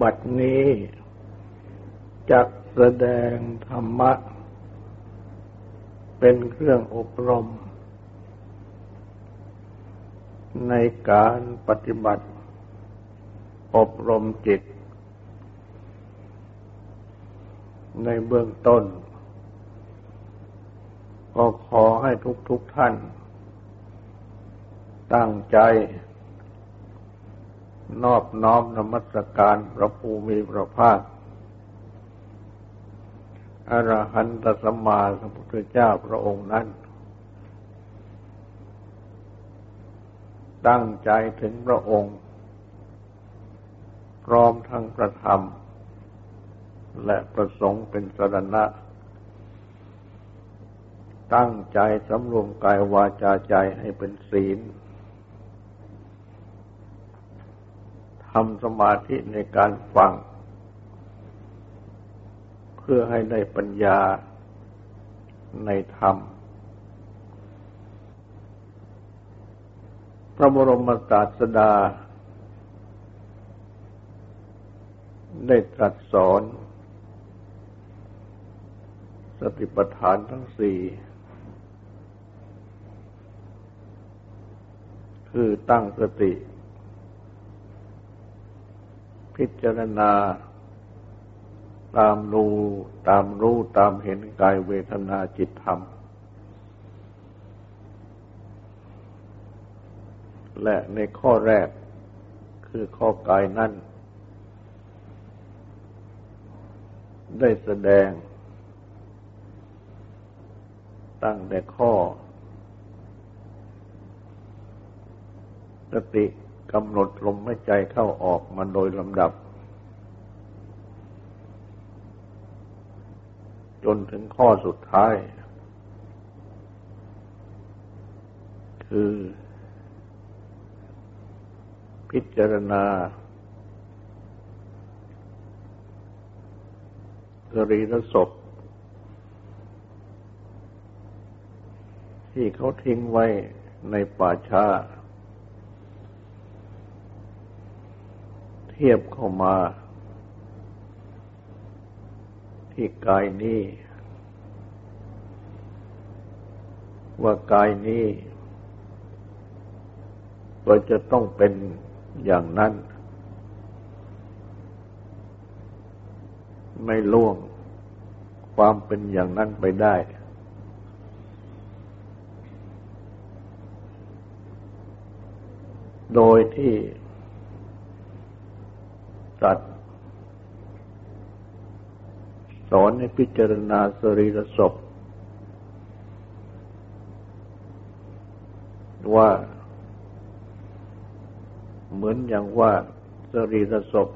บัดนี้จักแสดงธรรมะเป็นเครื่องอบรมในการปฏิบัติอบรมจิตในเบื้องต้นก็ขอให้ทุกท่านตั้งใจนอบน้อมนมัสการพระภูมิพระภาคอรหันตสัมมาสัมพุทธเจ้าพระองค์นั้นตั้งใจถึงพระองค์พร้อมทั้งพระธรรมและประสงค์เป็นสรณะตั้งใจสำรวมกายวาจาใจให้เป็นศีลทำสมาธิในการฟังเพื่อให้ได้ปัญญาในธรรมพระบรมศาสดาได้ตรัสสอนสติปัฏฐานทั้งสี่คือตั้งสติพิจารณาตามรู้ตามเห็นกายเวทนาจิตธรรมและในข้อแรกคือข้อกายนั้นได้แสดงตั้งแต่ข้อสติกำหนดลมหายใจเข้าออกมาโดยลำดับจนถึงข้อสุดท้ายคือพิจารณาสรีระศพที่เขาทิ้งไว้ในป่าช้าเทียบเข้ามาที่กายนี้ว่ากายนี้ก็จะต้องเป็นอย่างนั้นไม่ล่วงความเป็นอย่างนั้นไปได้โดยที่ตัดสอนให้พิจารณาสรีระศพว่าเหมือนอย่างว่าสรีระศพ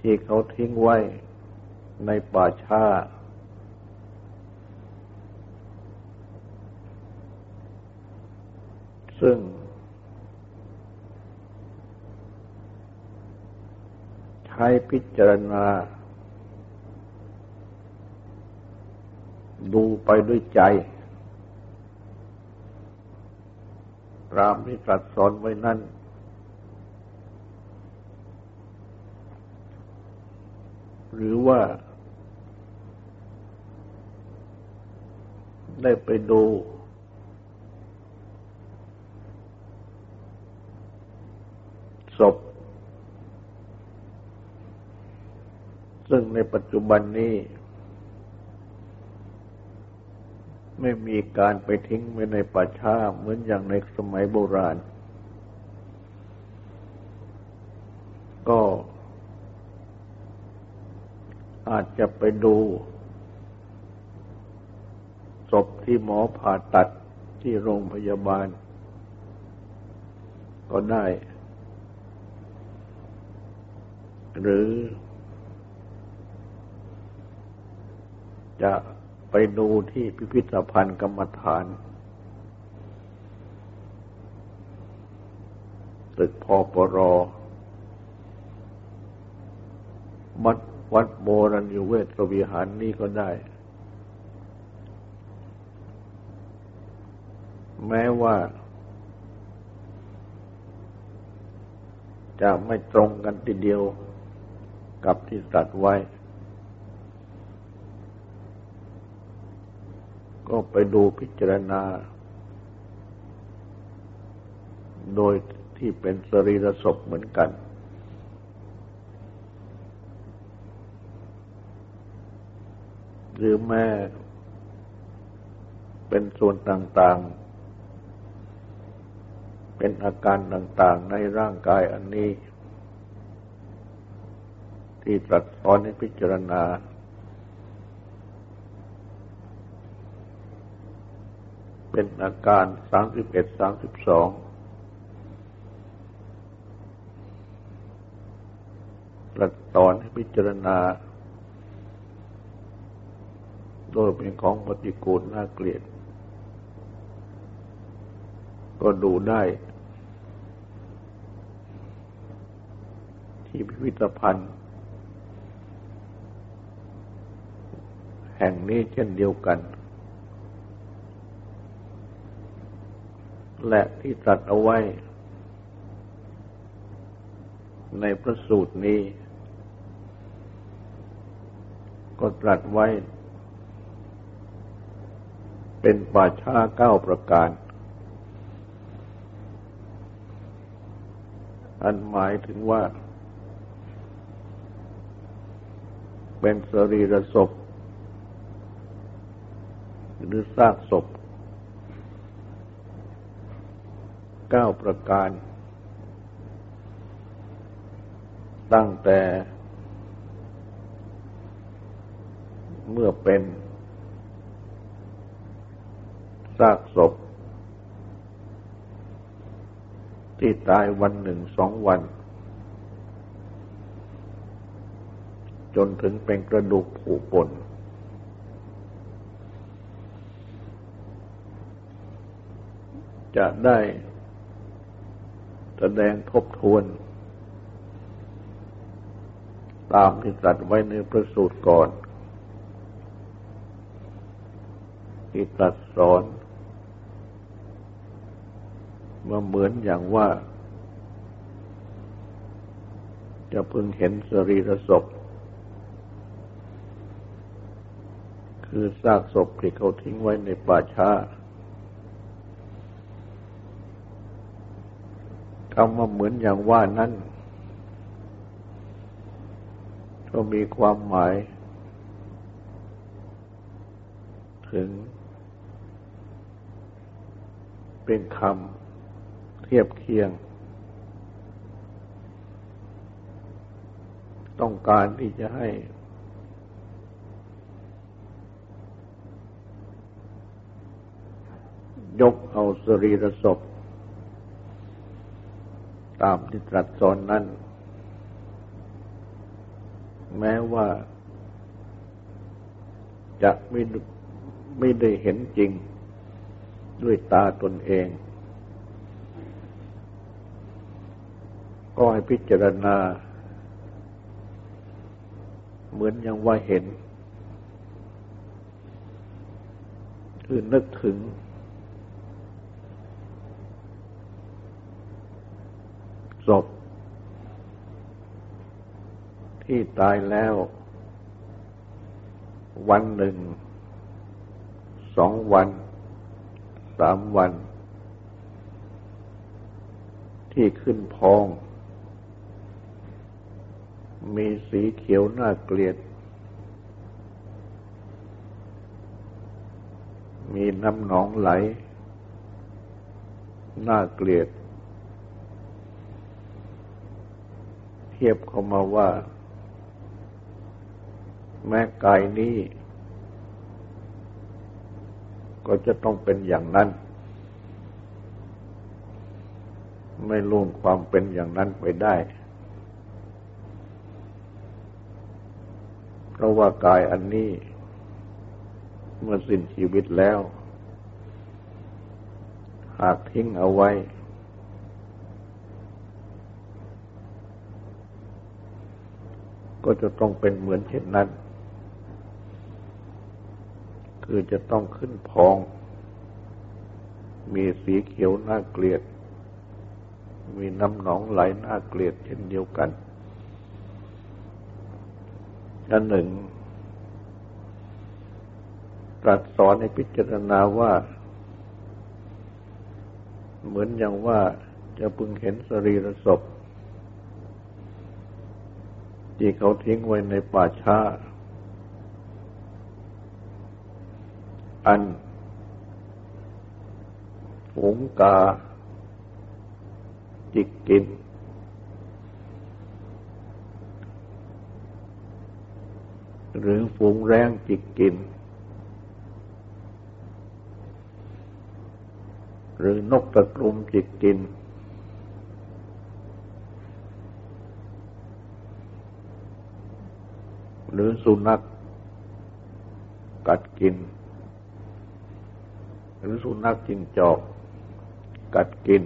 ที่เขาทิ้งไว้ในป่าช้าซึ่งใช้พิจารณาดูไปด้วยใจตามที่ตรัสสอนไว้นั้นหรือว่าได้ไปดูศพซึ่งในปัจจุบันนี้ไม่มีการไปทิ้งไว้ในป่าช้าเหมือนอย่างในสมัยโบราณก็อาจจะไปดูศพที่หมอผ่าตัดที่โรงพยาบาลก็ได้หรือจะไปดูที่พิพิธภัณฑ์กรรมฐานตึกพปร.วัดโบราณนิเวศวิหารนี้ก็ได้แม้ว่า จะไม่ตรงกันทีเดียวกับที่ตรัสไว้ก็ไปดูพิจารณาโดยที่เป็นสรีรศพเหมือนกันหรือแม้เป็นส่วนต่างๆเป็นอาการต่างๆในร่างกายอันนี้ที่ตรัสสอนให้พิจารณาเป็นอาการ31-32ตรัสสอนให้พิจารณาโดยเป็นของปฏิกูลน่าเกลียดก็ดูได้ที่พิพิธภัณฑ์แห่งนี้เช่นเดียวกันและที่ตรัสเอาไว้ในพระสูตรนี้ก็ตรัสไว้เป็นป่าช้า9ประการอันหมายถึงว่าเป็นสรีรศพหรือซากศพ9ประการตั้งแต่เมื่อเป็นซากศพที่ตายวันหนึ่ง2 วันจนถึงเป็นกระดูกผุป่นจะได้แสดงทบทวนตามที่ตรัสไว้ในพระสูตรก่อนที่ตรัสสอนว่าเหมือนอย่างว่าจะพึงเห็นสรีรศพคือซากศพที่เขาทิ้งไว้ในป่าช้าคำว่าเหมือนอย่างว่านั้นก็มีความหมายถึงเป็นคำเทียบเคียงต้องการที่จะให้ยกเอาสรีรศพตามที่ตรัสสอนนั้นแม้ว่าจะไม่ได้เห็นจริงด้วยตาตนเองก็ให้พิจารณาเหมือนอย่างว่าเห็นคือนึกถึงศพที่ตายแล้ววันหนึ่ง2 วัน3 วันที่ขึ้นพองมีสีเขียวน่าเกลียดมีน้ำหนองไหลน่าเกลียดเทียบเข้ามาว่าแม้กายนี้ก็จะต้องเป็นอย่างนั้นไม่ล่วงความเป็นอย่างนั้นไปได้เพราะว่ากายอันนี้เมื่อสิ้นชีวิตแล้วหากทิ้งเอาไว้ก็จะต้องเป็นเหมือนเช่นนั้นคือจะต้องขึ้นพองมีสีเขียวน่าเกลียด มีน้ำหนองไหลน่าเกลียดเช่นเดียวกันอันหนึ่งตรัสสอนให้พิจารณาว่าเหมือนอย่างว่าจะพึงเห็นสรีระศพที่เขาทิ้งไว้ในป่าช้าอันฝูงกาจิกกินหรือฝูงแร้งจิกกินหรือนกตะกรุมจิกกินหรือสุนัขกัดกินหรือสุนัขจิ้งจอกกัดกิน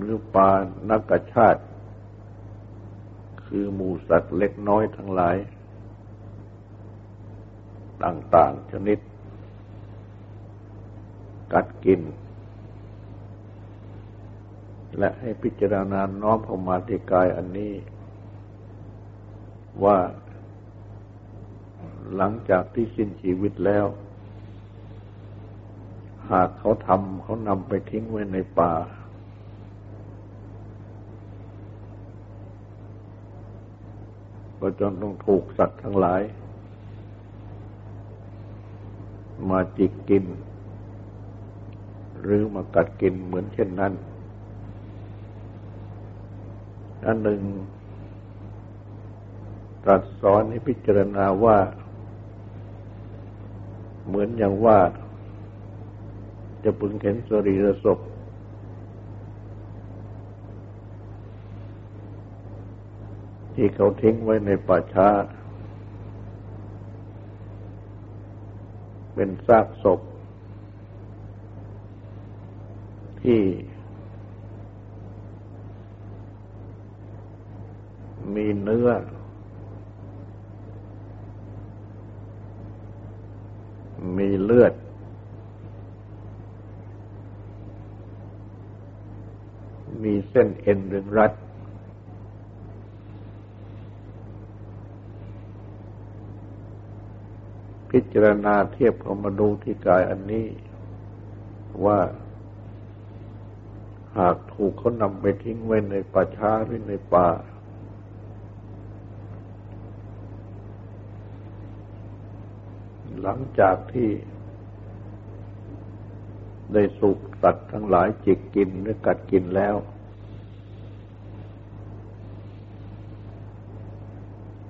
หรือปลานักกชาติคือหมูสัตว์เล็กน้อยทั้งหลายต่างๆชนิดกัดกินและให้พิจารณาน้อมเข้ามาที่กายอันนี้ว่าหลังจากที่สิ้นชีวิตแล้วหากเขานำไปทิ้งไว้ในป่าก็จนต้องถูกสัตว์ทั้งหลายมาจิกกินหรือมากัดกินเหมือนเช่นนั้นอันหนึ่งตรัสสอนให้พิจารณาว่าเหมือนอย่างว่าจะพึงเห็นสรีระศพที่เขาทิ้งไว้ในป่าช้าเป็นซากศพที่มีเนื้อมีเลือดมีเส้นเอ็นรึงรัดพิจารณาเทียบเอามาดูที่กายอันนี้ว่าหากถูกเขานำไปทิ้งไว้ในป่าช้าหรือในป่าหลังจากที่ได้สุกสัตว์ทั้งหลายจิกกินหรือกัดกินแล้ว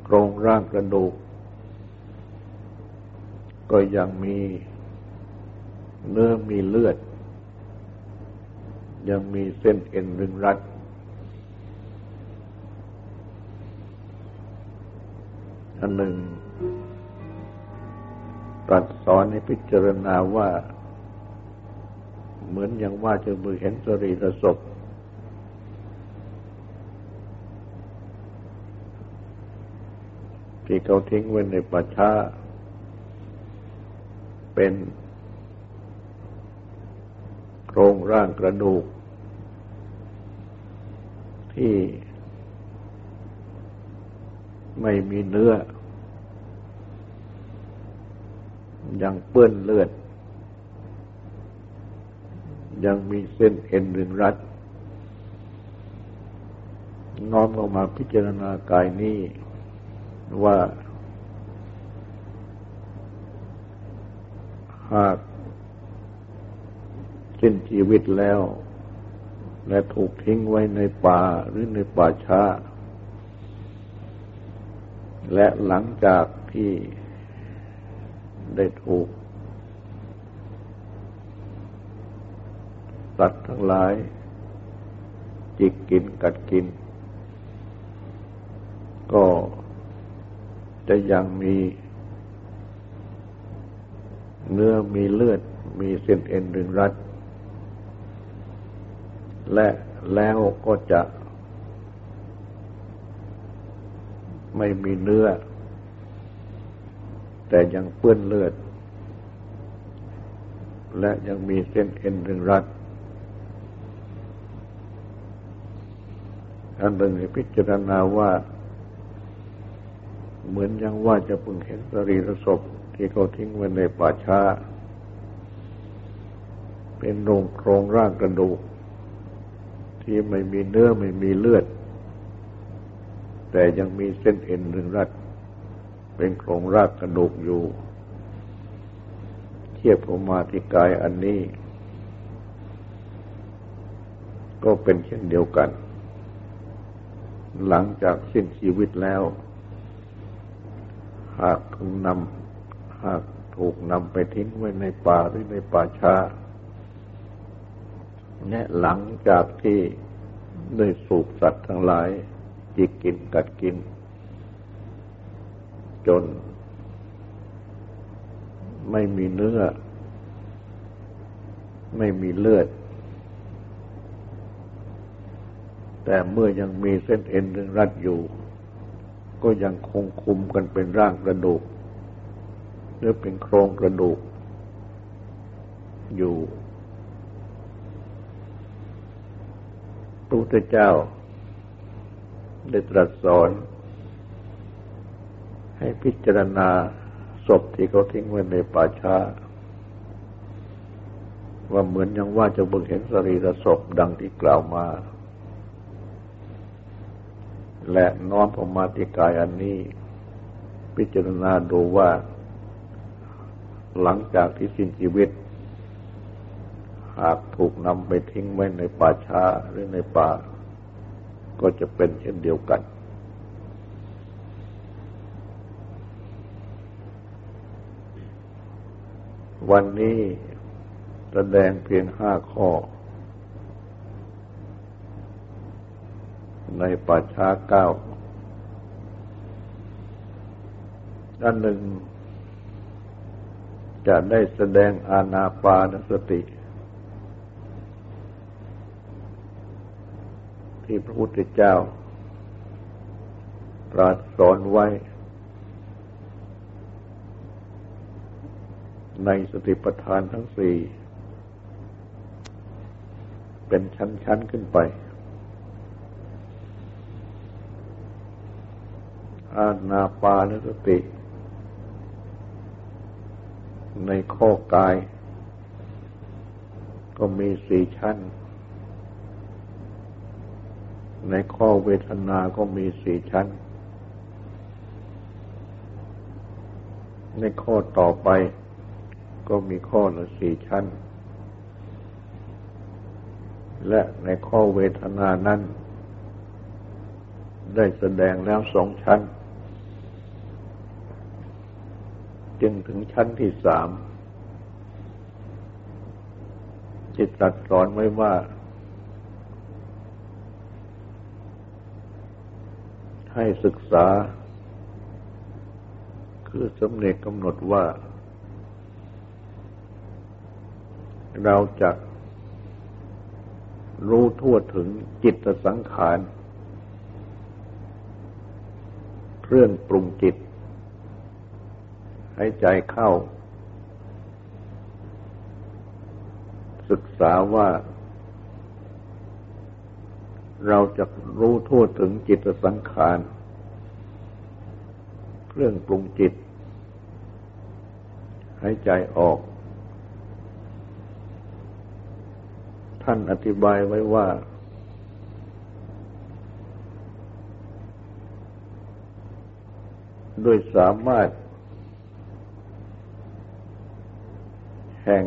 โครงร่างกระดูกก็ยังมีเนื้อมีเลือดยังมีเส้นเอ็นรึงรัดอันหนึ่งตรัสสอนให้พิจารณาว่าเหมือนอย่างว่าจะพึงเห็นสรีระศพที่เขาทิ้งไว้ในป่าช้าเป็นโครงร่างกระดูกที่ไม่มีเนื้อยังเปื้อนเลือดยังมีเส้นเอ็นรึงรัดน้อมออกมาพิจารณากายนี้ว่าหากสิ้นชีวิตแล้วและถูกทิ้งไว้ในป่าหรือในป่าช้าและหลังจากที่ได้ถูกสัตว์ทั้งหลายจิกกินกัดกินก็จะยังมีเนื้อมีเลือดมีเส้นเอ็นรึงรัดและแล้วก็จะไม่มีเนื้อแต่ยังเปื้อนเลือดและยังมีเส้นเอ็นรึงรัด อันหนึ่งพิจารณาว่าเหมือนอย่างว่าจะพึงเห็นสรีระศพที่เขาทิ้งไว้ในป่าช้าเป็นโครงร่างกระดูกที่ไม่มีเนื้อไม่มีเลือดแต่ยังมีเส้นเอ็นรึงรัดเป็นโครงร่างกระดูกอยู่เทียบออกมาที่กายอันนี้ก็เป็นเช่นเดียวกันหลังจากสิ้นชีวิตแล้วหากถูกนำไปทิ้งไว้ในป่าหรือในป่าช้าและหลังจากที่ได้สูบสัตว์ทั้งหลายจิกกินกัดกินจนไม่มีเนื้อไม่มีเลือดแต่เมื่อยังมีเส้นเอ็นรึงรัดอยู่ก็ยังคงคุมกันเป็นร่างกระดูกหรือเป็นโครงกระดูกอยู่พระพุทธเจ้าได้ตรัสสอนให้พิจารณาศพที่เขาทิ้งไว้ในป่าช้าว่าเหมือนอย่างว่าจะพึงเห็นสรีระศพดังที่กล่าวมาและน้อมออกมาที่กายอันนี้พิจารณาดูว่าหลังจากที่สิ้นชีวิตหากถูกนำไปทิ้งไว้ในป่าช้าหรือในป่าก็จะเป็นเช่นเดียวกันวันนี้แสดงเพียง5ข้อในป่าช้า9ด้านหนึ่งจะได้แสดงอานาปานสติที่พระพุทธเจ้าตรัสสอนไว้ในสติปัฏฐานทั้ง4เป็นชั้นๆขึ้นไปอานาปานสติในข้อกายก็มี4ชั้นในข้อเวทนาก็มี4ชั้นในข้อต่อไปก็มีข้อละ4ชั้นและในข้อเวทนานั้นได้แสดงแล้ว2ชั้นจึงถึงชั้นที่3ที่ตรัสสอนไว้ว่าให้ศึกษาคือสำเร็จกำหนดว่าเราจะรู้ทั่วถึงจิตสังขารเครื่องปรุงจิตให้ใจเข้าศึกษาว่าเราจะรู้ทั่วถึงจิตสังขารเครื่องปรุงจิตให้ใจออกท่านอธิบายไว้ว่าโดยสามารถแห่ง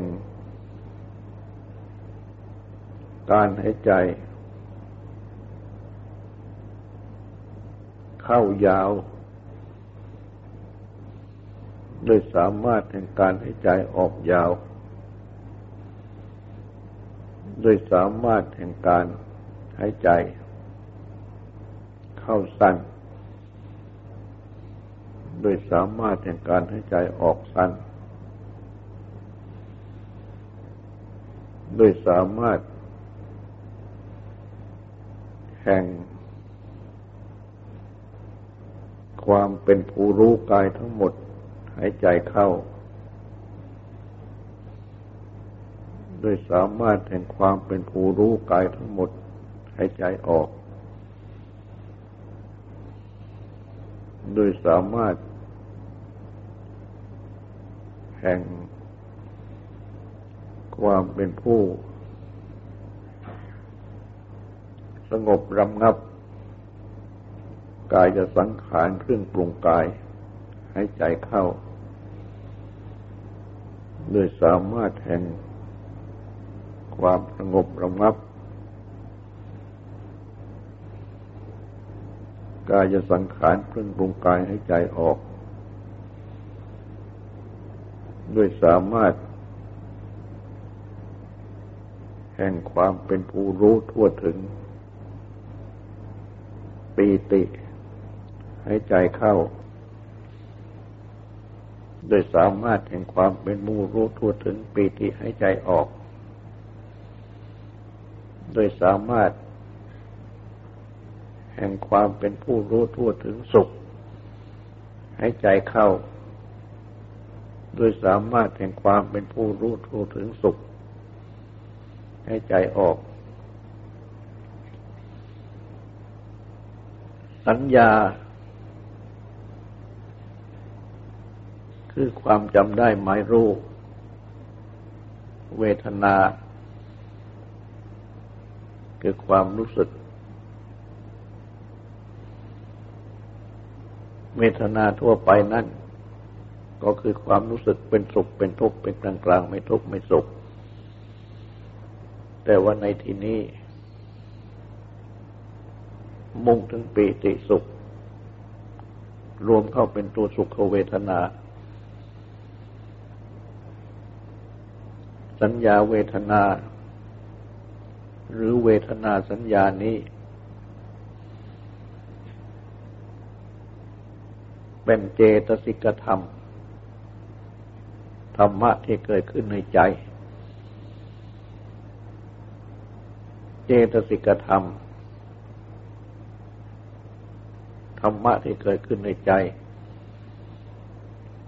การหายใจเข้ายาวโดยสามารถแห่งการหายใจออกยาวโดยสามารถแห่งการหายใจเข้าสั้นโดยสามารถแห่งการหายใจออกสั้นโดยสามารถแห่งความเป็นผู้รู้กายทั้งหมดหายใจเข้าโดยสามารถแห่งความเป็นผู้รู้กายทั้งหมดหายใจออก โดยสามารถแห่งความเป็นผู้สงบระงับกายสังขารเครื่องปรุงกายให้ใจเข้าโดยสามารถแห่งความสงบระงับกายสังขารเครื่องปรุงกายให้ใจออกโดยสามารถแห่งความเป็นผู้รู้ทั่วถึงปีติให้ใจเข้าโดยสามารถแห่งความเป็นผู้รู้ทั่วถึงปีติให้ใจออกโดยสามารถแห่งความเป็นผู้รู้ทั่วถึงสุขให้ใจเข้าโดยสามารถแห่งความเป็นผู้รู้ทั่วถึงสุขให้ใจออกสัญญาคือความจำได้หมายรู้เวทนาคือความรู้สึกเวทนาทั่วไปนั่นก็คือความรู้สึกเป็นสุขเป็นทุกข์เป็นกลางๆไม่ทุกข์ไม่สุขแต่ว่าในที่นี้มุ่งถึงปีติสุขรวมเข้าเป็นตัวสุขเวทนาสัญญาเวทนาหรือเวทนาสัญญานี้เป็นเจตสิกธรรมธรรมะที่เกิดขึ้นในใจเจตสิกธรรมธรรมะที่เกิดขึ้นในใจ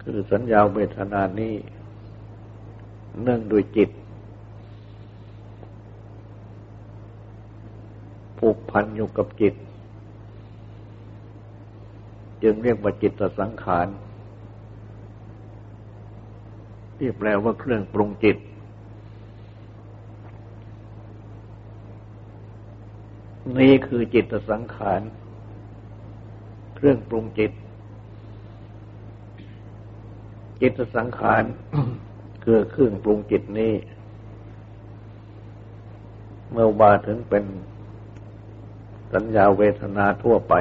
คือสัญญาเวทนานี้เนื่องด้วยจิตผูกพันอยู่กับจิตจึงเรียกว่าจิตสังขารที่แปลว่าเครื่องปรุงจิตนี่คือจิตสังขารเครื่องปรุงจิตจิตสังขาร คือเครื่องปรุงจิตนี้เมื่อว่าถึงเป็นสัญญาเวทนาทั่วไป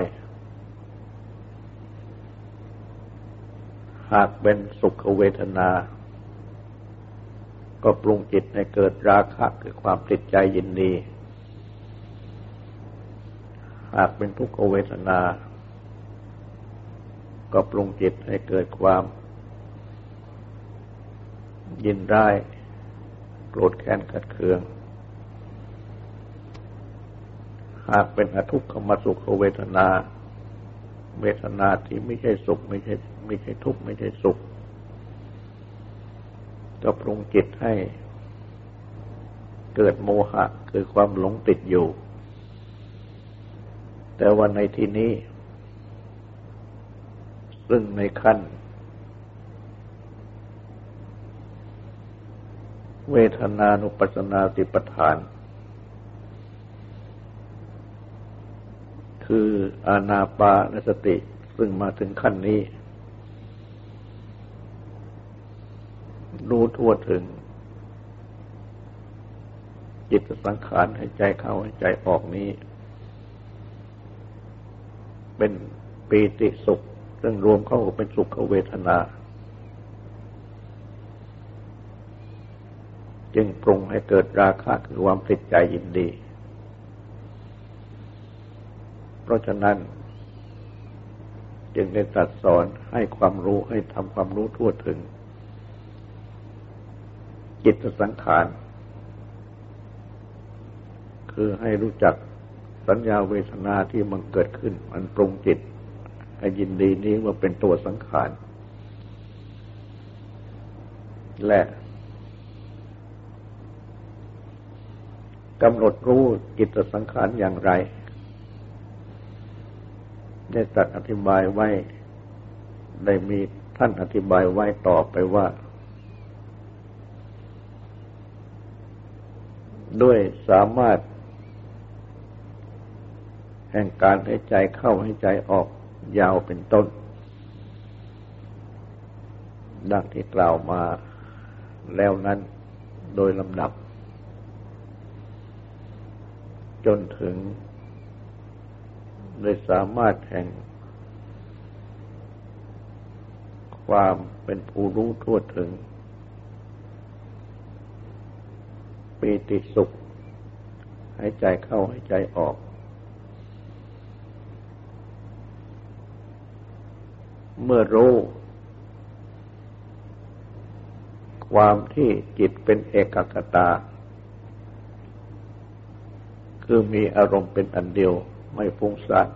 หากเป็นสุขเวทนาก็ปรุงจิตให้เกิดราคะคือความติดใจยินดีหากเป็นทุกขเวทนาก็ปรุงจิตให้เกิดความยินร้ายโกรธแค้นขัดเคืองหากเป็นอทุกขมสุขเวทนาเวทนาที่ไม่ใช่สุขไม่ใช่ทุกข์ไม่ใช่สุขก็ปรุงจิตให้เกิดโมหะคือความหลงติดอยู่แต่ว่าในที่นี้ซึ่งในขั้นเวทนานุปัสสนาสติปัฏฐานคืออานาปานสติซึ่งมาถึงขั้นนี้รู้ทั่วถึงจิตสังขารให้ใจเข้าให้ใจออกนี้เป็นปีติสุขซึ่งรวมเข้าเป็นสุขเวทนาจึงปรุงให้เกิดราคะคือความติดใจยินดีเพราะฉะนั้นจึงได้ตรัสสอนให้ความรู้ให้ทำความรู้ทั่วถึงจิตสังขารคือให้รู้จักสัญญาเวทนาที่มันเกิดขึ้นมันปรุงจิตให้ยินดีนี้ว่าเป็นตัวสังขารและกำหนดรู้จิตสังขารอย่างไรได้ตรัสอธิบายไว้ ได้มีท่านอธิบายไว้ต่อไปว่าด้วยสามารถแห่งการหายใจเข้าหายใจออกยาวเป็นต้นดังที่กล่าวมาแล้วนั้นโดยลำดับจนถึงได้สามารถแห่งความเป็นผู้รู้ทั่วถึงปีติสุขหายใจเข้าหายใจออกเมื่อรู้ความที่จิตเป็นเอกคตาคือมีอารมณ์เป็นอันเดียวไม่ฟุ้งซ่าน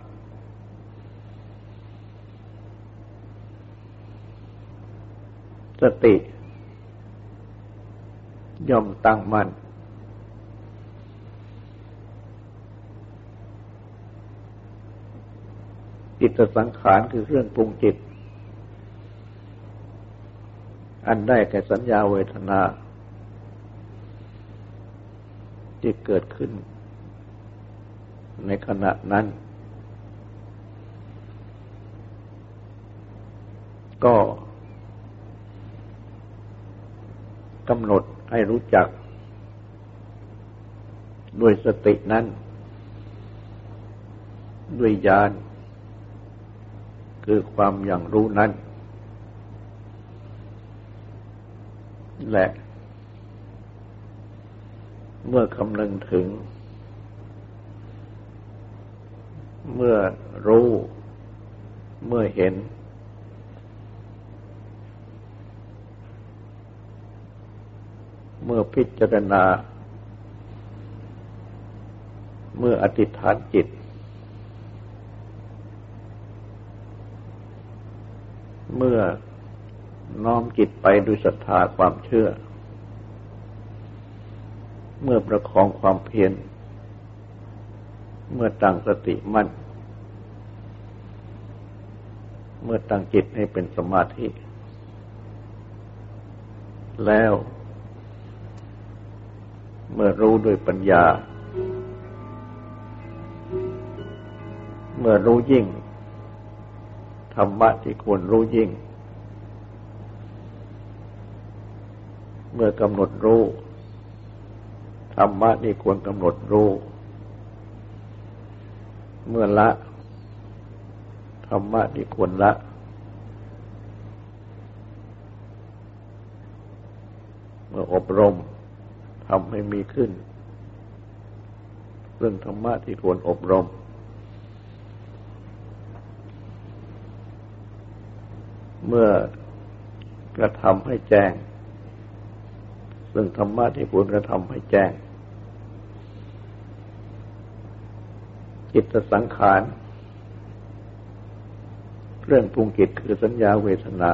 สติย่อมตั้งมั่นจิตสังขารคือเครื่องปรุงจิตอันได้แก่สัญญาเวทนาที่เกิดขึ้นในขณะนั้นก็กำหนดให้รู้จักด้วยสตินั้นด้วยญาณคือความอย่างรู้นั้นและเมื่อคำนึงถึงเมื่อรู้เมื่อเห็นเมื่อพิจารณาเมื่ออธิษฐานจิตเมื่อน้อมจิตไปด้วยศรัทธาความเชื่อเมื่อประคองความเพียรเมื่อตั้งสติมั่นเมื่อตั้งจิตให้เป็นสมาธิแล้วเมื่อรู้ด้วยปัญญาเมื่อรู้ยิ่งธรรมะที่ควรรู้ยิ่งเมื่อกำหนดรู้ธรรมะที่ควรกำหนดรู้เมื่อละธรรมะที่ควรละเมื่ออบรมทำให้มีขึ้นเรื่องธรรมะที่ควรอบรมเมื่อกระทำให้แจ้งซึ่งธรรมะที่ควรกระทำให้แจ้งจิตสังขารเรื่องปรุงจิตคือสัญญาเวทนา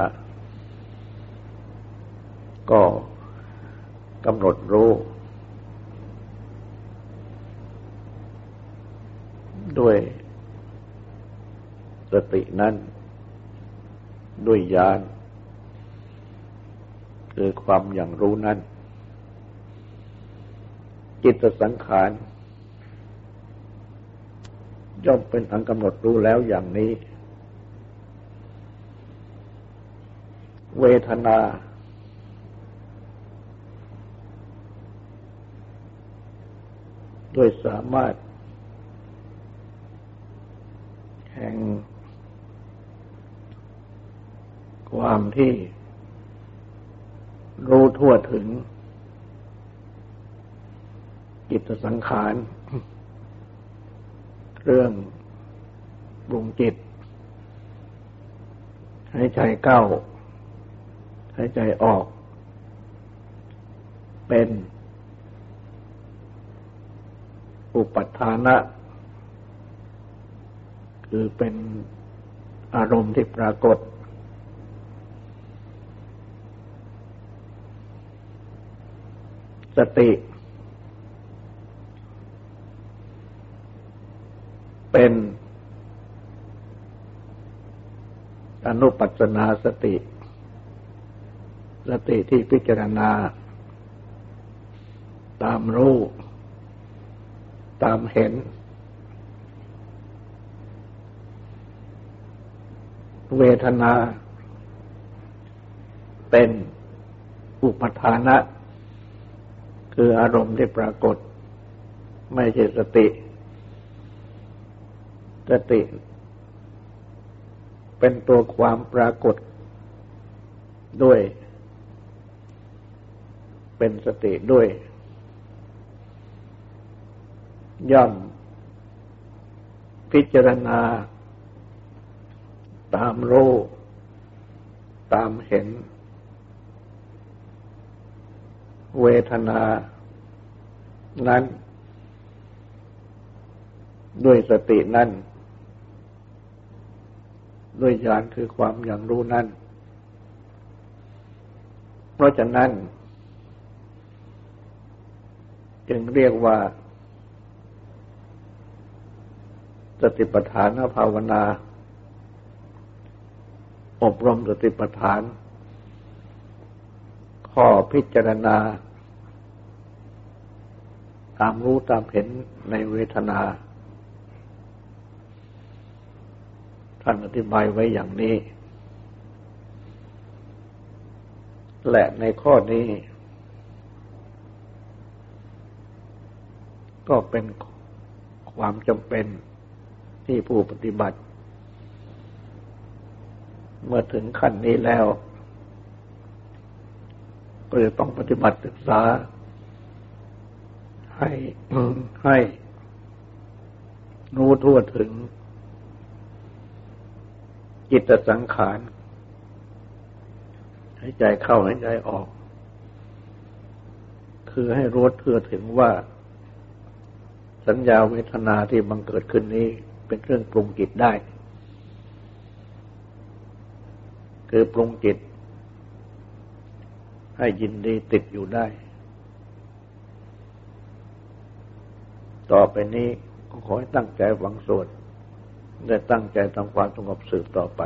ก็กำหนดรู้ด้วยสตินั้นด้วยญาณคือความอย่างรู้นั้นจิตสังขารย่อมเป็นอันกำหนดรู้แล้วอย่างนี้เวทนาด้วยสามารถแห่งความที่รู้ทั่วถึงจิตสังขารเรื่องปรุงจิตหายใจเข้าหายใจออกเป็นอุปทานะคือเป็นอารมณ์ที่ปรากฏสติเป็น อนุปัสสนาสติที่พิจารณาตามรู้ตามเห็นเวทนาเป็นอุปทานะคืออารมณ์ที่ปรากฏไม่ใช่สติเป็นตัวความปรากฏด้วยเป็นสติด้วยย่อมพิจารณาตามรู้ตามเห็นเวทนานั้นด้วยสตินั้นด้วยญาณคือความอย่างรู้นั้นเพราะฉะนั้นจึงเรียกว่าสติปัฏฐานภาวนาอบรมสติปัฏฐานข้อพิจารณาตามรู้ตามเห็นในเวทนาท่านอธิบายไว้อย่างนี้และในข้อนี้ก็เป็นความจำเป็นที่ผู้ปฏิบัติเมื่อถึงขั้นนี้แล้วก็จะต้องปฏิบัติศึกษาให้รู้ทั่วถึงจิตสังขารให้ใจเข้าให้ใจออกคือให้รู้ทั่วถึงว่าสัญญาเวทนาที่บังเกิดขึ้นนี้เป็นเรื่องปรุงจิตได้คือปรุงจิตให้ยินดีติดอยู่ได้ต่อไปนี้ก็ขอให้ตั้งใจฟังสวดและตั้งใจทำความสงบสืบต่อไป